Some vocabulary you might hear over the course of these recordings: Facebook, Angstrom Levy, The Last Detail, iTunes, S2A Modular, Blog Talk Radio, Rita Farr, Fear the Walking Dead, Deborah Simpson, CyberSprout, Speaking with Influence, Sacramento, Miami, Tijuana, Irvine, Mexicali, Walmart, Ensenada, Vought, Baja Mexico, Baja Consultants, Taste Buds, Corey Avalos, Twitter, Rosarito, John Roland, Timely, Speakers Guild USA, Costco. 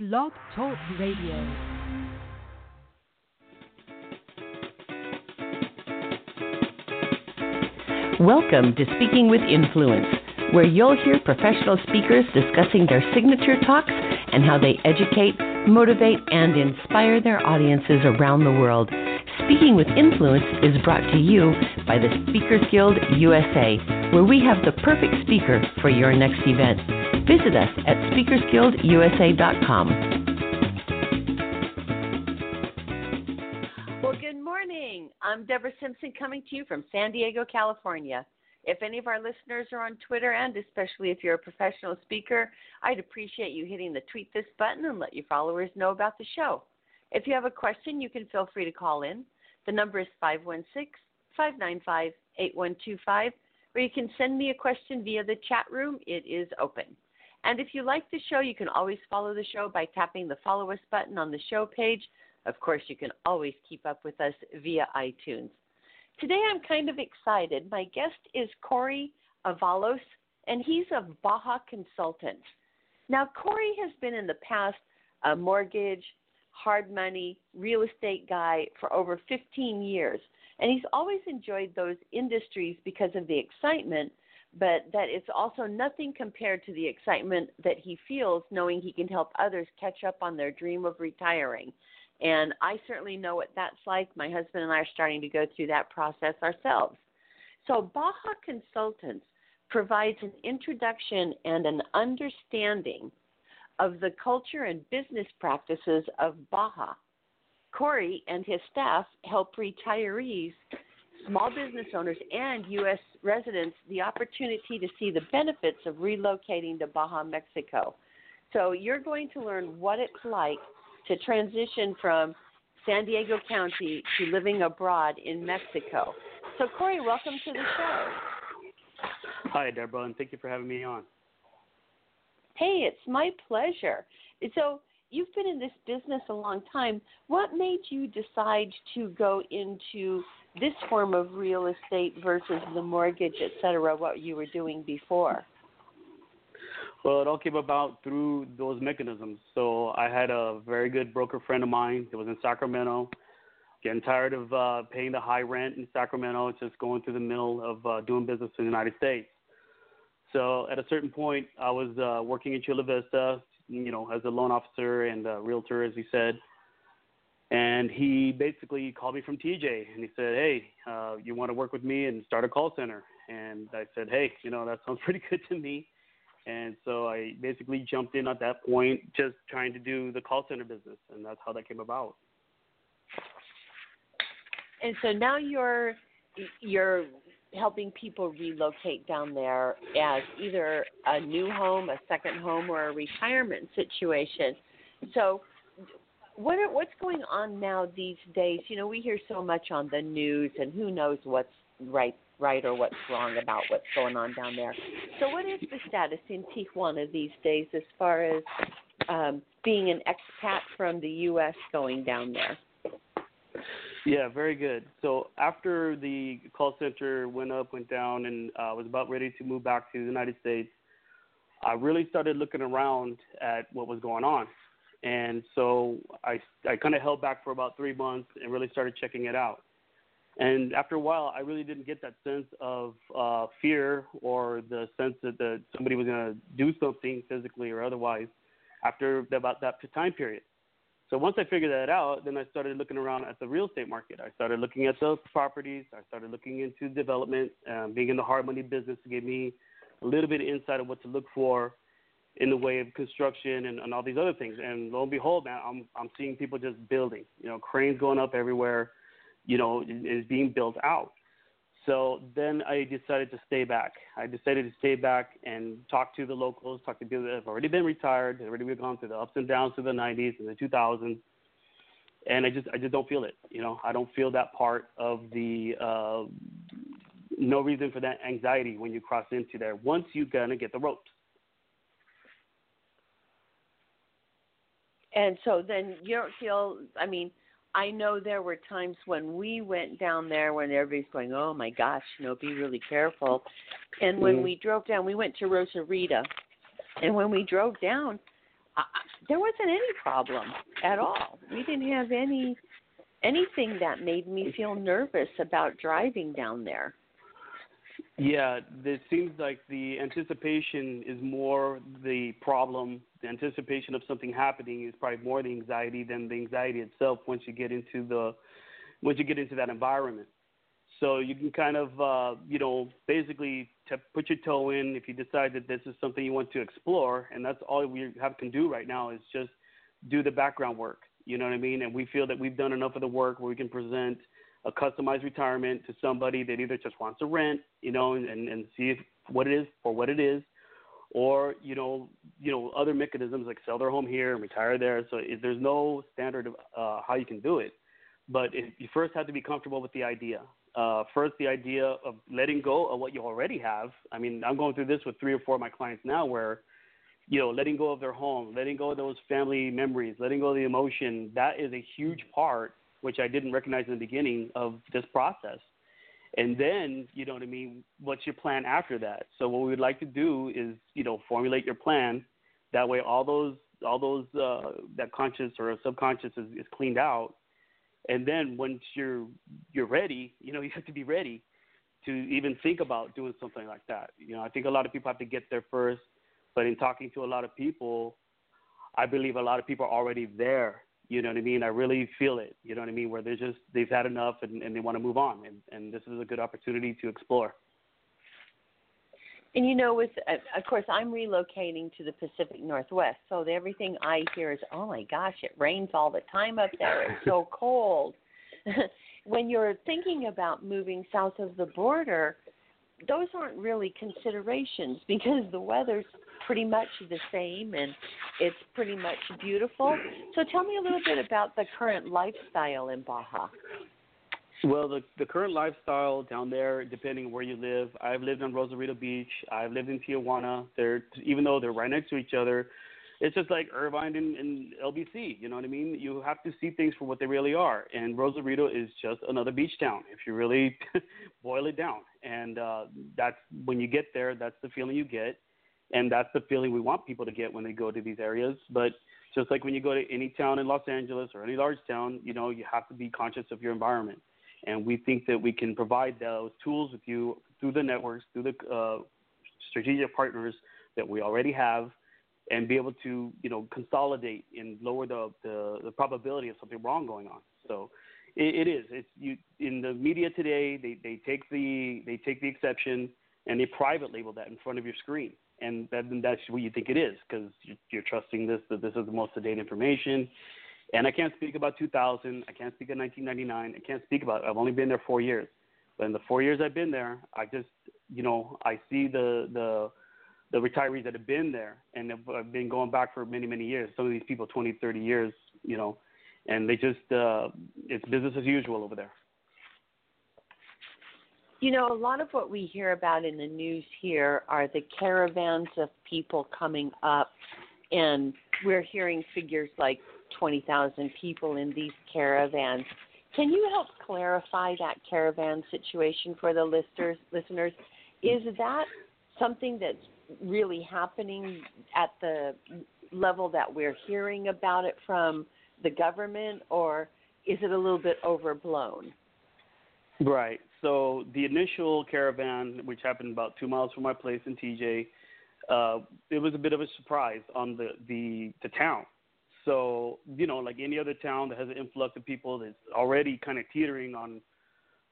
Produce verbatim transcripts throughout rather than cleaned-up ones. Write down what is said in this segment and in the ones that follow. Blog Talk Radio. Welcome to Speaking with Influence, where you'll hear professional speakers discussing their signature talks and how they educate, motivate, and inspire their audiences around the world. Speaking with Influence is brought to you by the Speakers Guild U S A, where we have the perfect speaker for your next event. Visit us at speakers guild u s a dot com. I'm Deborah Simpson coming to you from San Diego, California. If any of our listeners are on Twitter, and especially if you're a professional speaker, I'd appreciate you hitting the tweet this button and let your followers know about the show. If you have a question, you can feel free to call in. The number is five one six, five nine five, eight one two five, or you can send me a question via the chat room. It is open. And if you like the show, you can always follow the show by tapping the Follow Us button on the show page. Of course, you can always keep up with us via iTunes. Today, I'm kind of excited. My guest is Corey Avalos, and he's a Baja Consultant. Now, Corey has been in the past a mortgage, hard money, real estate guy for over fifteen years, and he's always enjoyed those industries because of the excitement, but that it's also nothing compared to the excitement that he feels knowing he can help others catch up on their dream of retiring. And I certainly know what that's like. My husband and I are starting to go through that process ourselves. So Baja Consultants provides an introduction and an understanding of the culture and business practices of Baja. Corey and his staff help retirees, small business owners, and U S residents the opportunity to see the benefits of relocating to Baja, Mexico. So you're going to learn what it's like to transition from San Diego County to living abroad in Mexico. So, Corey, welcome to the show. Hi, Deborah, and thank you for having me on. Hey, it's my pleasure. So you've been in this business a long time. What made you decide to go into this form of real estate versus the mortgage, et cetera, what you were doing before? Well, it all came about through those mechanisms. So I had a very good broker friend of mine that was in Sacramento, getting tired of uh, paying the high rent in Sacramento, just going through the mill of uh, doing business in the United States. So at a certain point, I was uh, working in Chula Vista, you know, as a loan officer and a realtor, as he said. And he basically called me from T J, and he said, hey, uh, you want to work with me and start a call center? And I said, hey, you know, that sounds pretty good to me. And so I basically jumped in at that point, just trying to do the call center business, and that's how that came about. And so now you're you're helping people relocate down there as either a new home, a second home, or a retirement situation. So what are, what's going on now these days? You know, we hear so much on the news, and who knows what's right right or what's wrong about what's going on down there. So what is the status in Tijuana these days as far as um, being an expat from the U S going down there? Yeah, very good. So after the call center went up, went down, and I uh, was about ready to move back to the United States, I really started looking around at what was going on. And so I, I kind of held back for about three months and really started checking it out. And after a while, I really didn't get that sense of uh, fear or the sense that the, somebody was going to do something physically or otherwise after about that time period. So once I figured that out, then I started looking around at the real estate market. I started looking at the properties. I started looking into development. Um, being in the hard money business gave me a little bit of insight of what to look for in the way of construction and, and all these other things. And lo and behold, now I'm, I'm seeing people just building, you know, cranes going up everywhere. You know, is being built out. So then I decided to stay back. I decided to stay back and talk to the locals, talk to people that have already been retired, already been gone through the ups and downs through the nineties and the two thousands. And I just, I just don't feel it. You know, I don't feel that part of the uh, no reason for that anxiety when you cross into there. Once you're gonna get the ropes. And so then you don't feel. I mean. I know there were times when we went down there when everybody's going, oh, my gosh, you know, be really careful. And when mm-hmm. we drove down, we went to Rosarita. And when we drove down, I, there wasn't any problem at all. We didn't have any anything that made me feel nervous about driving down there. Yeah, it seems like the anticipation is more the problem. The anticipation of something happening is probably more the anxiety than the anxiety itself once you get into the once you get into that environment. So you can kind of, uh, you know, basically t- put your toe in if you decide that this is something you want to explore, and that's all we have can do right now is just do the background work, you know what I mean? And we feel that we've done enough of the work where we can present a customized retirement to somebody that either just wants to rent, you know, and, and see if, what it is for what it is, or, you know, you know, other mechanisms like sell their home here and retire there. So it, there's no standard of uh, how you can do it. But it, you first have to be comfortable with the idea. Uh, first, the idea of letting go of what you already have. I mean, I'm going through this with three or four of my clients now where, you know, letting go of their home, letting go of those family memories, letting go of the emotion, that is a huge part, which I didn't recognize in the beginning of this process. And then, you know what I mean, what's your plan after that? So what we would like to do is, you know, formulate your plan. That way all those, all those uh, that conscious or subconscious is, is cleaned out. And then once you're you're ready, you know, you have to be ready to even think about doing something like that. You know, I think a lot of people have to get there first. But in talking to a lot of people, I believe a lot of people are already there. You know what I mean? I really feel it. You know what I mean? Where they're just they've had enough and, and they want to move on. And, and this is a good opportunity to explore. And, you know, with of course, I'm relocating to the Pacific Northwest, so everything I hear is, oh, my gosh, it rains all the time up there. It's so cold. When you're thinking about moving south of the border, those aren't really considerations because the weather's pretty much the same and it's pretty much beautiful. So tell me a little bit about the current lifestyle in Baja. Well, the, the current lifestyle down there, depending on where you live, I've lived on Rosarito Beach. I've lived in Tijuana. They're, even though they're right next to each other, it's just like Irvine and, and L B C, you know what I mean? You have to see things for what they really are. And Rosarito is just another beach town if you really boil it down. And uh, that's when you get there, that's the feeling you get. And that's the feeling we want people to get when they go to these areas. But just like when you go to any town in Los Angeles or any large town, you know, you have to be conscious of your environment. And we think that we can provide those tools with you through the networks, through the uh, strategic partners that we already have, and be able to, you know, consolidate and lower the, the, the probability of something wrong going on. So it, it is. It's you in the media today. They, they take the they take the exception and they private label that in front of your screen, and that, that's what you think it is because you're, you're trusting this that this is the most sedate information. And I can't speak about two thousand. I can't speak of nineteen ninety-nine. I can't speak about it. I've only been there four years. But in the four years I've been there, I just, you know, I see the the, the retirees that have been there and have been going back for many, many years. Some of these people, twenty, thirty years, you know, and they just, uh, it's business as usual over there. You know, a lot of what we hear about in the news here are the caravans of people coming up, and we're hearing figures like twenty thousand people in these caravans. Can you help clarify that caravan situation for the listeners? Listeners, is that something that's really happening at the level that we're hearing about it from the government, or is it a little bit overblown? Right. So the initial caravan, which happened about two miles from my place in T J, uh, it was a bit of a surprise on the, the, the town. So, you know, like any other town that has an influx of people that's already kind of teetering on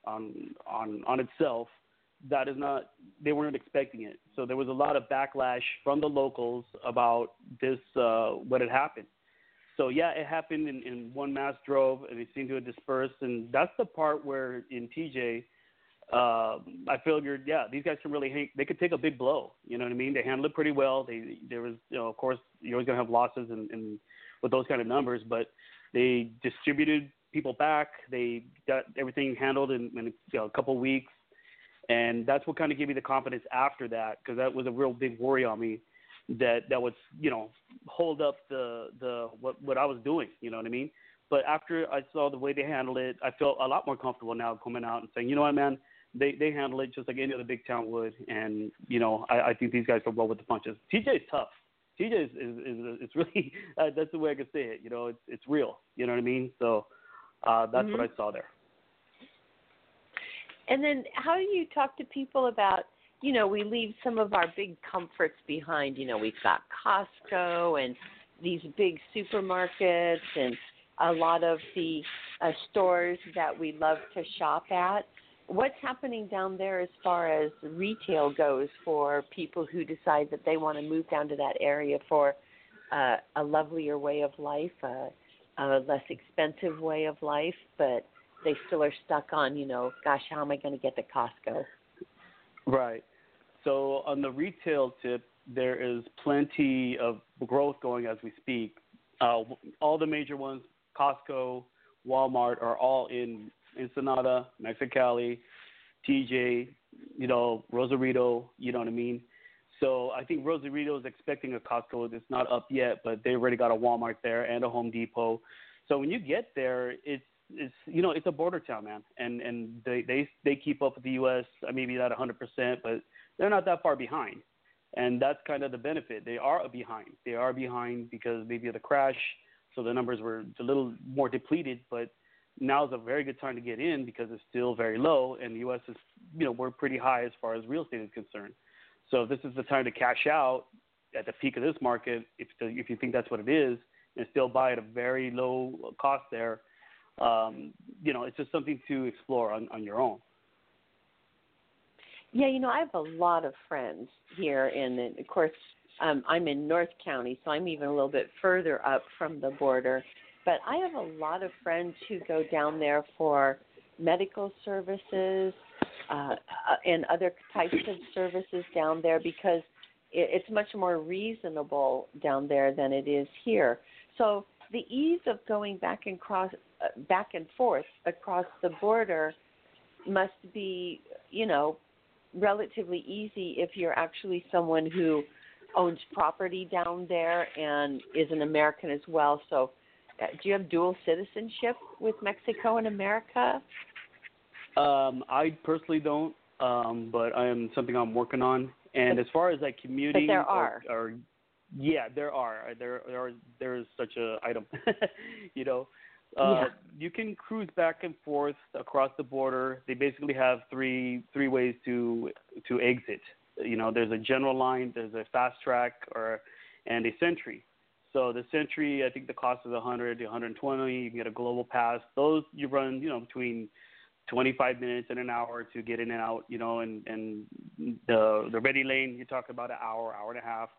on, on on itself, that is not – they weren't expecting it. So there was a lot of backlash from the locals about this, uh, what had happened. So, yeah, it happened in, in one mass drove, and it seemed to have dispersed. And that's the part where in T J, uh, I figured, yeah, these guys can really hang, they could take a big blow. You know what I mean? They handled it pretty well. They There was, you know, of course, you're always going to have losses and, and – with those kind of numbers, but they distributed people back. They got everything handled in, in you know, a couple of weeks, and that's what kind of gave me the confidence after that, because that was a real big worry on me that that would, you know, hold up the the what what I was doing. You know what I mean? But after I saw the way they handled it, I felt a lot more comfortable now coming out and saying, you know what, man, they they handle it just like any other big town would, and you know, I, I think these guys will roll with the punches. T J is tough. T J is, is, is it's really uh, that's the way I could say it. You know, it's it's real. You know what I mean? So uh, that's mm-hmm. what I saw there. And then, how do you talk to people about, you know, we leave some of our big comforts behind. You know, we've got Costco and these big supermarkets and a lot of the uh, stores that we love to shop at. What's happening down there as far as retail goes for people who decide that they want to move down to that area for uh, a lovelier way of life, uh, a less expensive way of life, but they still are stuck on, you know, gosh, how am I going to get to Costco? Right. So on the retail tip, there is plenty of growth going as we speak. Uh, all the major ones, Costco, Walmart, are all in Ensenada, Mexicali, T J, you know, Rosarito, you know what I mean? So I think Rosarito is expecting a Costco. It's not up yet, but they already got a Walmart there and a Home Depot. So when you get there, it's, it's you know, it's a border town, man. And, and they, they, they keep up with the U S. Maybe not one hundred percent, but they're not that far behind. And that's kind of the benefit. They are behind. They are behind because maybe of the crash, so the numbers were a little more depleted, but now's a very good time to get in because it's still very low, and the U S is, you know, we're pretty high as far as real estate is concerned. So this is the time to cash out at the peak of this market, if the, if you think that's what it is, and still buy at a very low cost there. Um, you know, it's just something to explore on, on your own. Yeah, you know, I have a lot of friends here, and of course, um, I'm in North County, so I'm even a little bit further up from the border. But I have a lot of friends who go down there for medical services uh, and other types of services down there because it's much more reasonable down there than it is here. So the ease of going back and cross, uh, back and forth across the border must be, you know, relatively easy if you're actually someone who owns property down there and is an American as well. So do you have dual citizenship with Mexico and America? Um, I personally don't, um, but I am something I'm working on. And but, as far as like commuting, but there are. Or, or, yeah, there are. There, there are. There is such a item, you know. Uh, yeah. You can cruise back and forth across the border. They basically have three three ways to to exit. You know, there's a general line, there's a fast track, or and a sentry. So the Sentry, I think the cost is one hundred to one hundred twenty. You can get a global pass. Those you run, you know, between twenty-five minutes and an hour to get in and out, you know, and, and the the ready lane, you talk about an hour, hour and a half.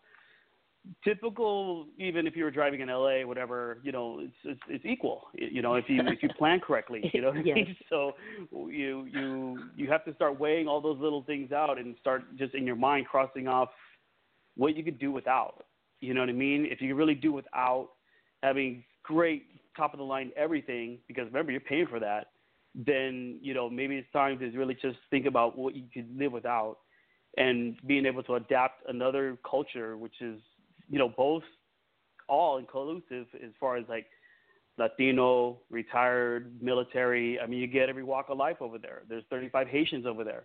Typical, even if you were driving in L A, whatever, you know, it's it's, it's equal, you know, if you if you plan correctly, you know what I mean? Yes. So you you you have to start weighing all those little things out and start just in your mind crossing off what you could do without. You know what I mean? If you really do without having great top-of-the-line everything, because remember, you're paying for that, then, you know, maybe it's time to really just think about what you could live without and being able to adapt another culture, which is, you know, both all-inclusive as far as, like, Latino, retired, military. I mean, you get every walk of life over there. There's thirty-five Haitians over there.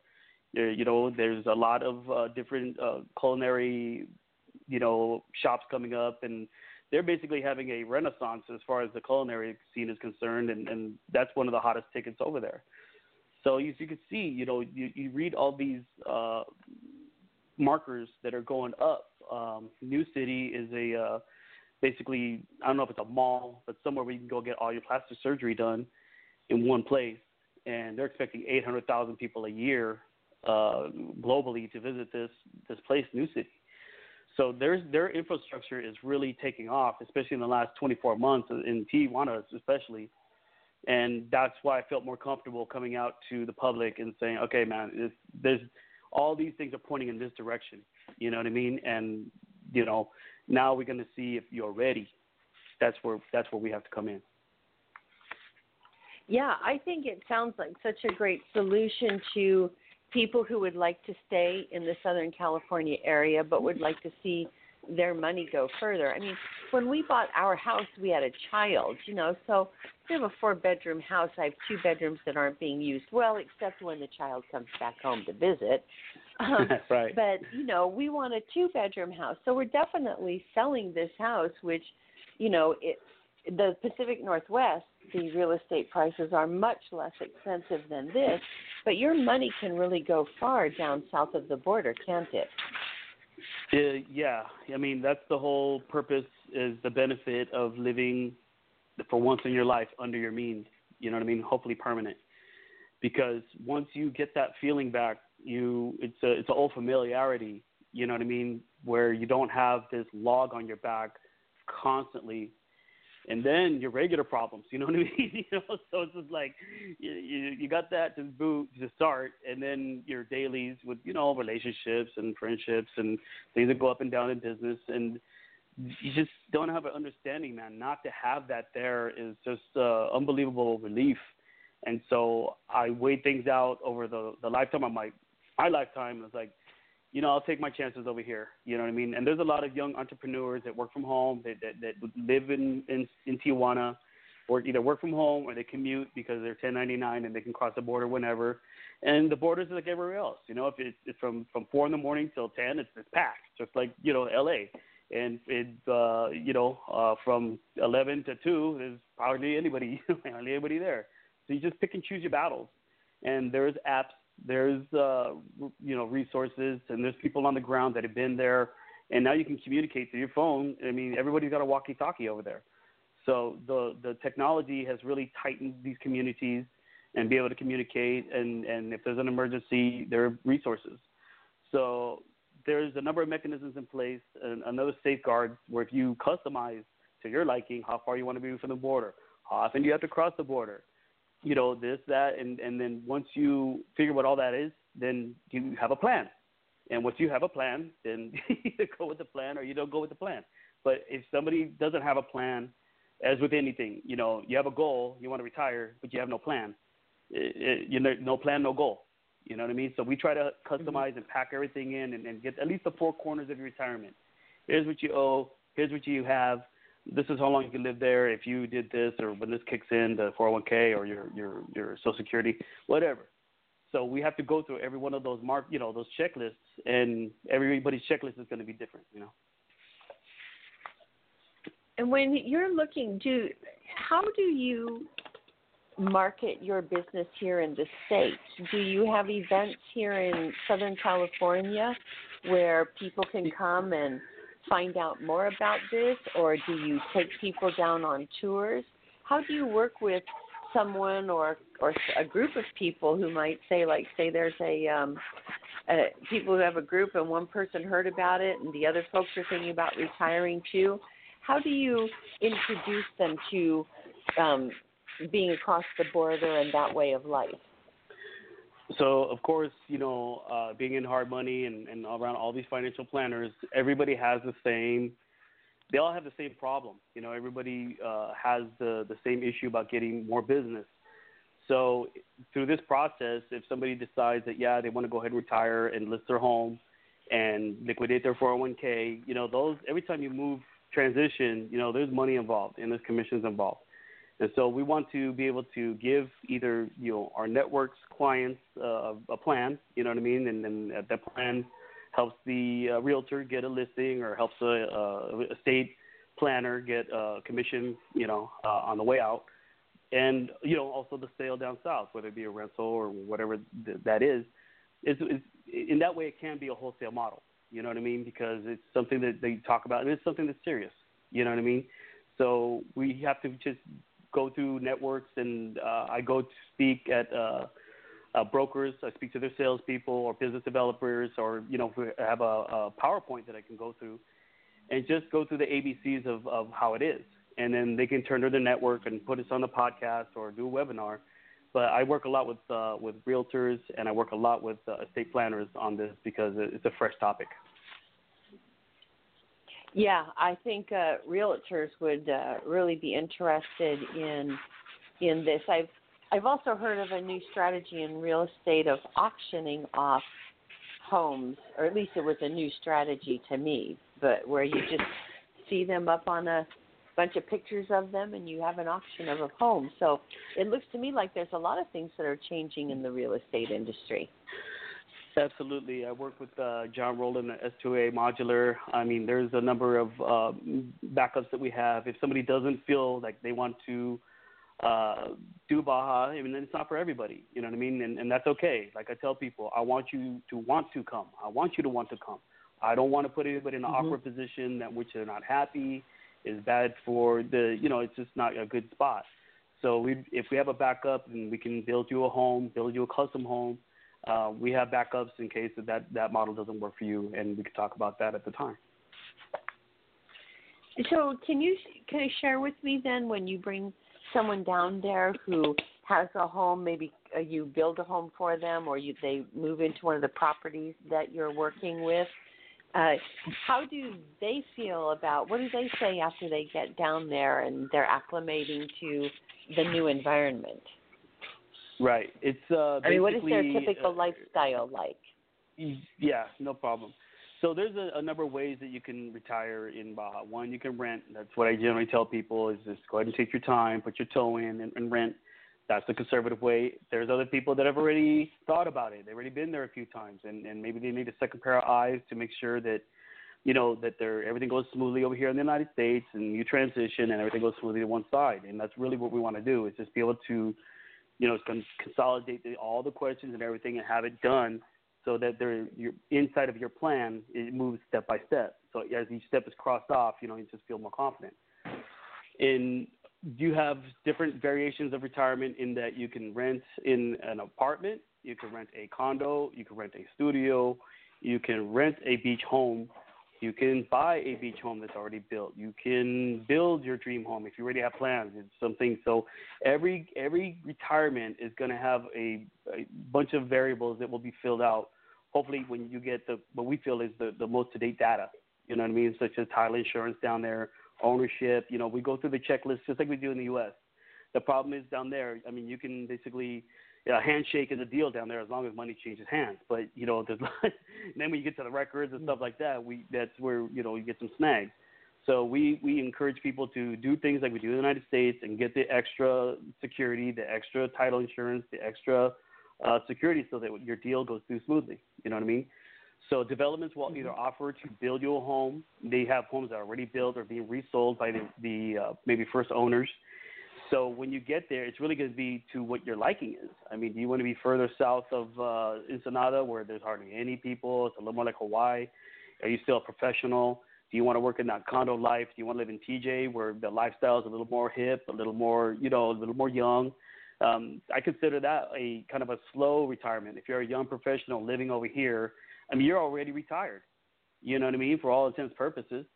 There you know, there's a lot of uh, different uh, culinary – you know, shops coming up, and they're basically having a renaissance as far as the culinary scene is concerned, and, and that's one of the hottest tickets over there. So as you can see, you know, you, you read all these uh, markers that are going up. Um, New City is a uh, basically, I don't know if it's a mall, but somewhere where you can go get all your plastic surgery done in one place, and they're expecting eight hundred thousand people a year uh, globally to visit this this place, New City. So there's, their infrastructure is really taking off, especially in the last twenty-four months, in Tijuana especially. And that's why I felt more comfortable coming out to the public and saying, okay, man, it's, there's all these things are pointing in this direction. You know what I mean? And, you know, now we're going to see if you're ready. That's where that's where we have to come in. Yeah, I think it sounds like such a great solution to people who would like to stay in the Southern California area but would like to see their money go further. I mean, when we bought our house, we had a child, you know, so we have a four-bedroom house. I have two bedrooms that aren't being used well, except when the child comes back home to visit. Um, right. But, you know, we want a two-bedroom house. So we're definitely selling this house, which, you know, it, the Pacific Northwest, the real estate prices are much less expensive than this, but your money can really go far down south of the border, can't it? Uh, yeah, I mean, that's the whole purpose, is the benefit of living for once in your life under your means, you know what I mean, hopefully permanent, because once you get that feeling back, you it's a, it's an old familiarity, you know what I mean, where you don't have this log on your back constantly, and then your regular problems, you know what I mean, you know, so it's just like you, you, you got that to boot to start, and then your dailies with, you know, relationships and friendships and things that go up and down in business, and you just don't have an understanding, man. Not to have that there is just uh, unbelievable relief, and so I weighed things out over the, the lifetime of my my lifetime. I was like, you know, I'll take my chances over here. You know what I mean? And there's a lot of young entrepreneurs that work from home, that that, that live in, in in Tijuana, or either work from home or they commute because they're ten ninety-nine and they can cross the border whenever. And the borders are like everywhere else. You know, if it's, it's from, from four in the morning till ten, it's, it's packed. Just like, you know, L A. And it's uh, you know, uh, from eleven to two, there's hardly anybody, hardly anybody there. So you just pick and choose your battles. And there's apps. There's, uh, you know, resources, and there's people on the ground that have been there, and now you can communicate through your phone. I mean, everybody's got a walkie-talkie over there. So the the technology has really tightened these communities and be able to communicate, and, and if there's an emergency, there are resources. So there's a number of mechanisms in place, and another safeguard where if you customize to your liking how far you want to be from the border, how often you have to cross the border, you know, this, that, and, and then once you figure what all that is, then you have a plan. And once you have a plan, then you either go with the plan or you don't go with the plan. But if somebody doesn't have a plan, as with anything, you know, you have a goal, you want to retire, but you have no plan. It, it, you know, no plan, no goal. You know what I mean? So we try to customize mm-hmm. and pack everything in and, and get at least the four corners of your retirement. Here's what you owe. Here's what you have. This is how long you can live there if you did this, or when this kicks in, the four oh one k or your, your, your Social Security, whatever. So we have to go through every one of those mark, you know, those checklists, and everybody's checklist is going to be different, you know. And when you're looking, do how do you market your business here in the States? Do you have events here in Southern California where people can come and find out more about this, or do you take people down on tours? How do you work with someone or, or a group of people who might say, like, say there's a, um, a people who have a group and one person heard about it and the other folks are thinking about retiring too? How do you introduce them to um, being across the border and that way of life? So, of course, you know, uh, being in hard money and, and around all these financial planners, everybody has the same – they all have the same problem. You know, everybody uh, has the, the same issue about getting more business. So through this process, if somebody decides that, yeah, they want to go ahead and retire and list their home and liquidate their four oh one k, you know, those – every time you move transition, you know, there's money involved and there's commissions involved. And so we want to be able to give either, you know, our network's clients uh, a plan, you know what I mean, and then that plan helps the uh, realtor get a listing, or helps a, a estate planner get a commission, you know, uh, on the way out, and, you know, also the sale down south, whether it be a rental or whatever th- that is. It's, it's, in that way, it can be a wholesale model, you know what I mean, because it's something that they talk about, and it's something that's serious, you know what I mean. So we have to just go through networks, and uh, I go to speak at uh, uh, brokers. I speak to their salespeople or business developers, or, you know, I have a, a PowerPoint that I can go through and just go through the A B Cs of, of how it is. And then they can turn to their network and put us on the podcast or do a webinar. But I work a lot with, uh, with realtors, and I work a lot with uh, estate planners on this because it's a fresh topic. Yeah, I think uh, realtors would uh, really be interested in in this. I've I've also heard of a new strategy in real estate of auctioning off homes, or at least it was a new strategy to me. but where you just see them up on a bunch of pictures of them and you have an auction of a home. So it looks to me like there's a lot of things that are changing in the real estate industry. Absolutely. I work with uh, John Roland at S two A Modular. I mean, there's a number of uh, backups that we have. If somebody doesn't feel like they want to uh, do Baja, I mean, it's not for everybody. You know what I mean? And, and that's okay. Like I tell people, I want you to want to come. I want you to want to come. I don't want to put anybody in an mm-hmm. awkward position that which they're not happy is bad for the, you know, it's just not a good spot. So we, if we have a backup and we can build you a home, build you a custom home, Uh, we have backups in case that, that that model doesn't work for you, and we can talk about that at the time. So can you can you share with me then when you bring someone down there who has a home, maybe you build a home for them or you, they move into one of the properties that you're working with, uh, how do they feel about, what do they say after they get down there and they're acclimating to the new environment? Right. It's uh, I mean, what is their typical uh, lifestyle like? Yeah, no problem. So there's a, a number of ways that you can retire in Baja. One, you can rent. That's what I generally tell people is just go ahead and take your time, put your toe in and, and rent. That's the conservative way. There's other people that have already thought about it. They've already been there a few times, and, and maybe they need a second pair of eyes to make sure that, you know, that they're, everything goes smoothly over here in the United States and you transition and everything goes smoothly to one side. And that's really what we want to do is just be able to, you know, consolidate all the questions and everything and have it done so that they're, you're, inside of your plan, it moves step by step. So as each step is crossed off, you know, you just feel more confident. And you have different variations of retirement in that you can rent in an apartment, you can rent a condo, you can rent a studio, you can rent a beach home, you can buy a beach home that's already built. You can build your dream home if you already have plans. It's something. So every every retirement is going to have a, a bunch of variables that will be filled out, hopefully when you get the what we feel is the, the most to-date data, you know what I mean, such as title insurance down there, ownership. You know, we go through the checklist just like we do in the U S. The problem is down there, I mean, you can basically – a handshake is a deal down there as long as money changes hands. But, you know, there's, then when you get to the records and stuff like that, we that's where, you know, you get some snags. So we, we encourage people to do things like we do in the United States and get the extra security, the extra title insurance, the extra uh, security so that your deal goes through smoothly. You know what I mean? So developments will mm-hmm. either offer to build you a home. They have homes that are already built or being resold by the, the uh, maybe first owners. So when you get there, it's really going to be to what your liking is. I mean, do you want to be further south of uh, Ensenada where there's hardly any people? It's a little more like Hawaii. Are you still a professional? Do you want to work in that condo life? Do you want to live in T J where the lifestyle is a little more hip, a little more, you know, a little more young? Um, I consider that a kind of a slow retirement. If you're a young professional living over here, I mean, you're already retired. You know what I mean? For all intents and purposes.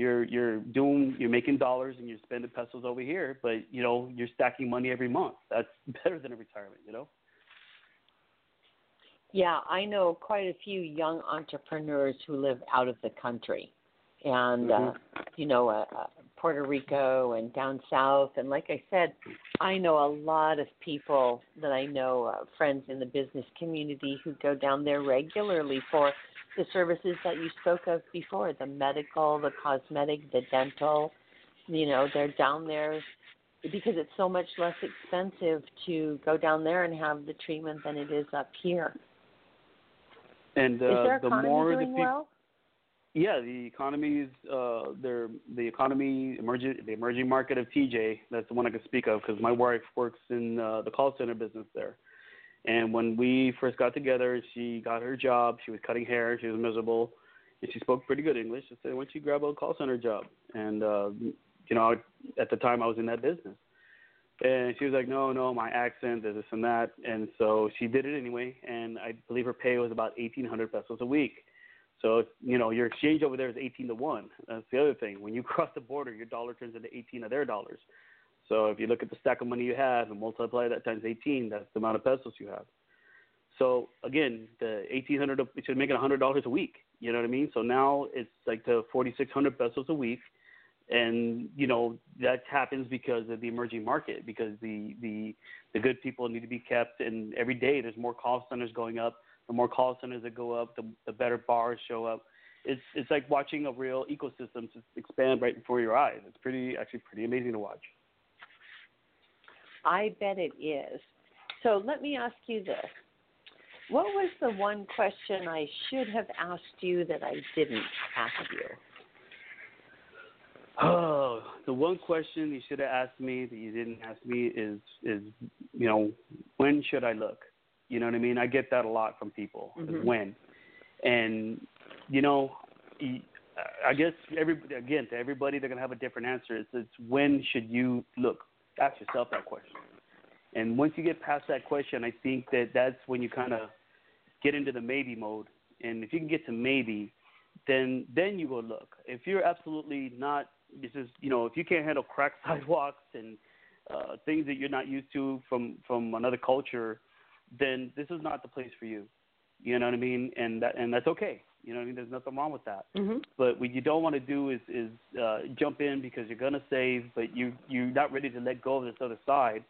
You're you're doing you're making dollars and you're spending pesos over here, but you know you're stacking money every month. That's better than a retirement, you know. Yeah, I know quite a few young entrepreneurs who live out of the country, and mm-hmm. uh, you know uh, uh, Puerto Rico and down south. And like I said, I know a lot of people that I know uh, friends in the business community who go down there regularly for the services that you spoke of before, the medical, the cosmetic, the dental. You know, they're down there because it's so much less expensive to go down there and have the treatment than it is up here. And uh, is their economy the more doing the pe- well? Yeah, the economy is uh, the economy, emerging, the emerging market of T J, that's the one I can speak of because my wife works in uh, the call center business there. And when we first got together, she got her job. She was cutting hair. She was miserable. And she spoke pretty good English. I said, why don't you grab a call center job? And, uh, you know, at the time I was in that business. And she was like, no, no, my accent, this and that. And so she did it anyway. And I believe her pay was about eighteen hundred pesos a week. So, you know, your exchange over there is eighteen to one. That's the other thing. When you cross the border, your dollar turns into eighteen of their dollars. So if you look at the stack of money you have and multiply that times eighteen, that's the amount of pesos you have. So, again, the eighteen hundred, it should make it one hundred dollars a week. You know what I mean? So now it's like the forty-six hundred pesos a week. And, you know, that happens because of the emerging market, because the, the, the good people need to be kept. And every day there's more call centers going up. The more call centers that go up, the, the better bars show up. it's it's like watching a real ecosystem just expand right before your eyes. It's pretty actually pretty amazing to watch. I bet it is. So let me ask you this. What was the one question I should have asked you that I didn't ask you? Oh, the one question you should have asked me that you didn't ask me is, is you know, when should I look? You know what I mean? I get that a lot from people, mm-hmm. when. And, you know, I guess, every again, to everybody, they're going to have a different answer. It's, it's when should you look? Ask yourself that question. And once you get past that question, I think that that's when you kind of get into the maybe mode. And if you can get to maybe, then then you go look. If you're absolutely not, this is, you know, if you can't handle cracked sidewalks and uh, things that you're not used to from, from another culture, then this is not the place for you. You know what I mean? And that and that's okay. You know what I mean? There's nothing wrong with that. Mm-hmm. But what you don't want to do is is uh, jump in because you're gonna save, but you you're not ready to let go of this other side.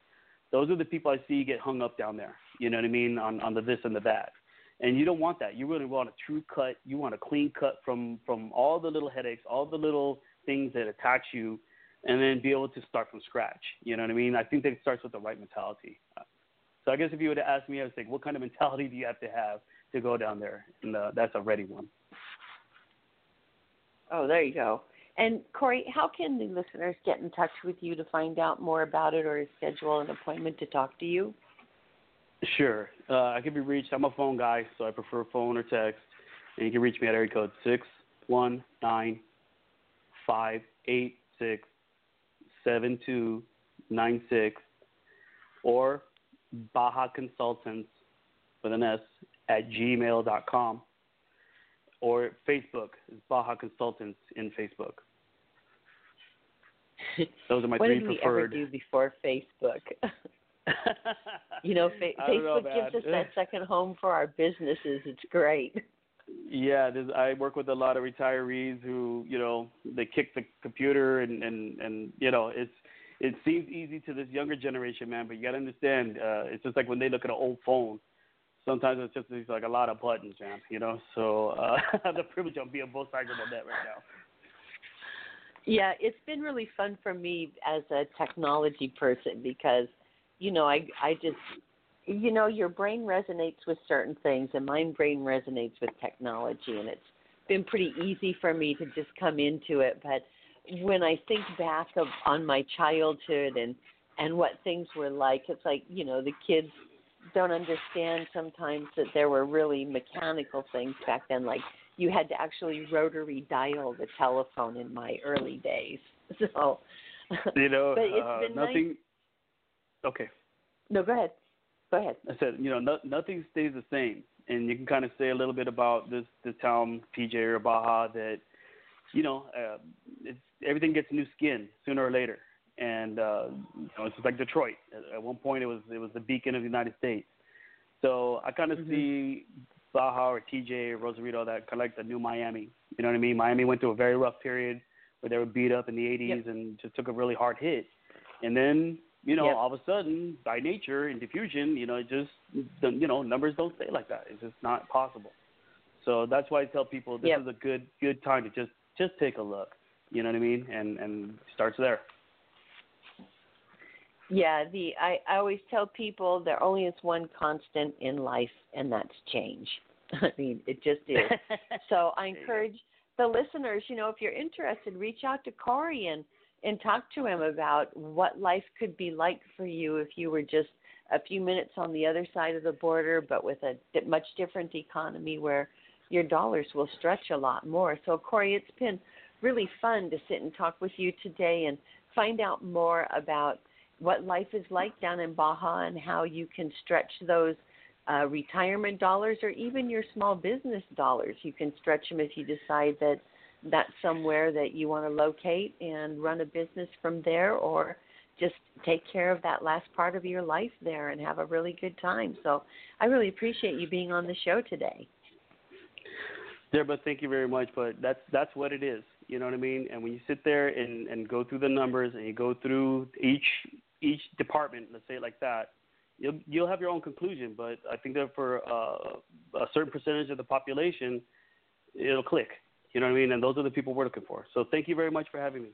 Those are the people I see get hung up down there, you know what I mean, on, on the this and the that. And you don't want that. You really want a true cut. You want a clean cut from, from all the little headaches, all the little things that attach you, and then be able to start from scratch. You know what I mean? I think that it starts with the right mentality. So I guess if you were to ask me, I would think, what kind of mentality do you have to have to go down there? And uh, that's a ready one. Oh, there you go. And, Corey, how can the listeners get in touch with you to find out more about it or schedule an appointment to talk to you? Sure. Uh, I can be reached. I'm a phone guy, so I prefer phone or text. And you can reach me at area code six one nine, five eight six, seven two nine six or Baja Consultants with an S at gmail dot com. Or Facebook, it's Baja Consultants in Facebook. Those are my three preferred. What did we ever do before Facebook? You know, fa- Facebook know, gives us that second home for our businesses. It's great. Yeah, I work with a lot of retirees who, you know, they kick the computer and, and, and you know, it's it seems easy to this younger generation, man, but you got to understand, uh, it's just like when they look at an old phone. Sometimes it's just it's like a lot of buttons, man, you know. So uh, I have the privilege of being on both sides of the net right now. Yeah, it's been really fun for me as a technology person because, you know, I, I just, you know, your brain resonates with certain things and my brain resonates with technology, and it's been pretty easy for me to just come into it. But when I think back of, on my childhood and, and what things were like, it's like, you know, the kids – don't understand sometimes that there were really mechanical things back then, like you had to actually rotary dial the telephone in my early days. So, you know, but it's uh, been nothing. Nice. Okay. No, go ahead. Go ahead. I said, you know, no, nothing stays the same, and you can kind of say a little bit about this this town, P J or Baja, that you know, uh, it's everything gets new skin sooner or later. And uh, you know, it's like Detroit. At one point, it was it was the beacon of the United States. So I kind of mm-hmm. see Baja or T J or Rosarito, that kind of like the new Miami. You know what I mean? Miami went through a very rough period where they were beat up in the eighties yep. and just took a really hard hit. And then you know, yep. all of a sudden, by nature and diffusion, you know, it just you know, numbers don't stay like that. It's just not possible. So that's why I tell people this yep. is a good good time to just just take a look. You know what I mean? And and starts there. Yeah, the I, I always tell people there only is one constant in life, and that's change. I mean, it just is. So I encourage the listeners, you know, if you're interested, reach out to Corey and, and talk to him about what life could be like for you if you were just a few minutes on the other side of the border, but with a much different economy where your dollars will stretch a lot more. So, Corey, it's been really fun to sit and talk with you today and find out more about what life is like down in Baja and how you can stretch those uh, retirement dollars or even your small business dollars. You can stretch them if you decide that that's somewhere that you want to locate and run a business from there, or just take care of that last part of your life there and have a really good time. So I really appreciate you being on the show today. Yeah, but thank you very much. But that's that's what it is. You know what I mean? And when you sit there and, and go through the numbers and you go through each each department, let's say it like that, you'll you'll have your own conclusion. But I think that for uh, a certain percentage of the population, it'll click. You know what I mean? And those are the people we're looking for. So thank you very much for having me.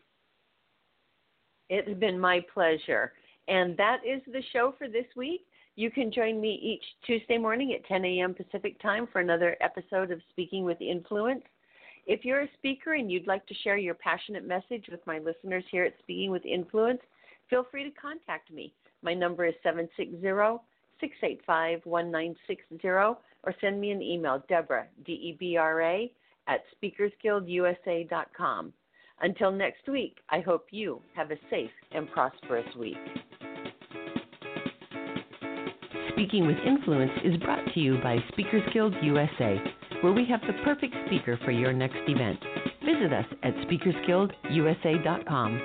It's been my pleasure. And that is the show for this week. You can join me each Tuesday morning at ten a.m. Pacific time for another episode of Speaking with Influence. If you're a speaker and you'd like to share your passionate message with my listeners here at Speaking with Influence, feel free to contact me. My number is seven six zero, six eight five, one nine six zero, or send me an email, Deborah, D E B R A, at speakers guild u s a dot com. Until next week, I hope you have a safe and prosperous week. Speaking with Influence is brought to you by Speakers Guild U S A, where we have the perfect speaker for your next event. Visit us at speakers guild u s a dot com.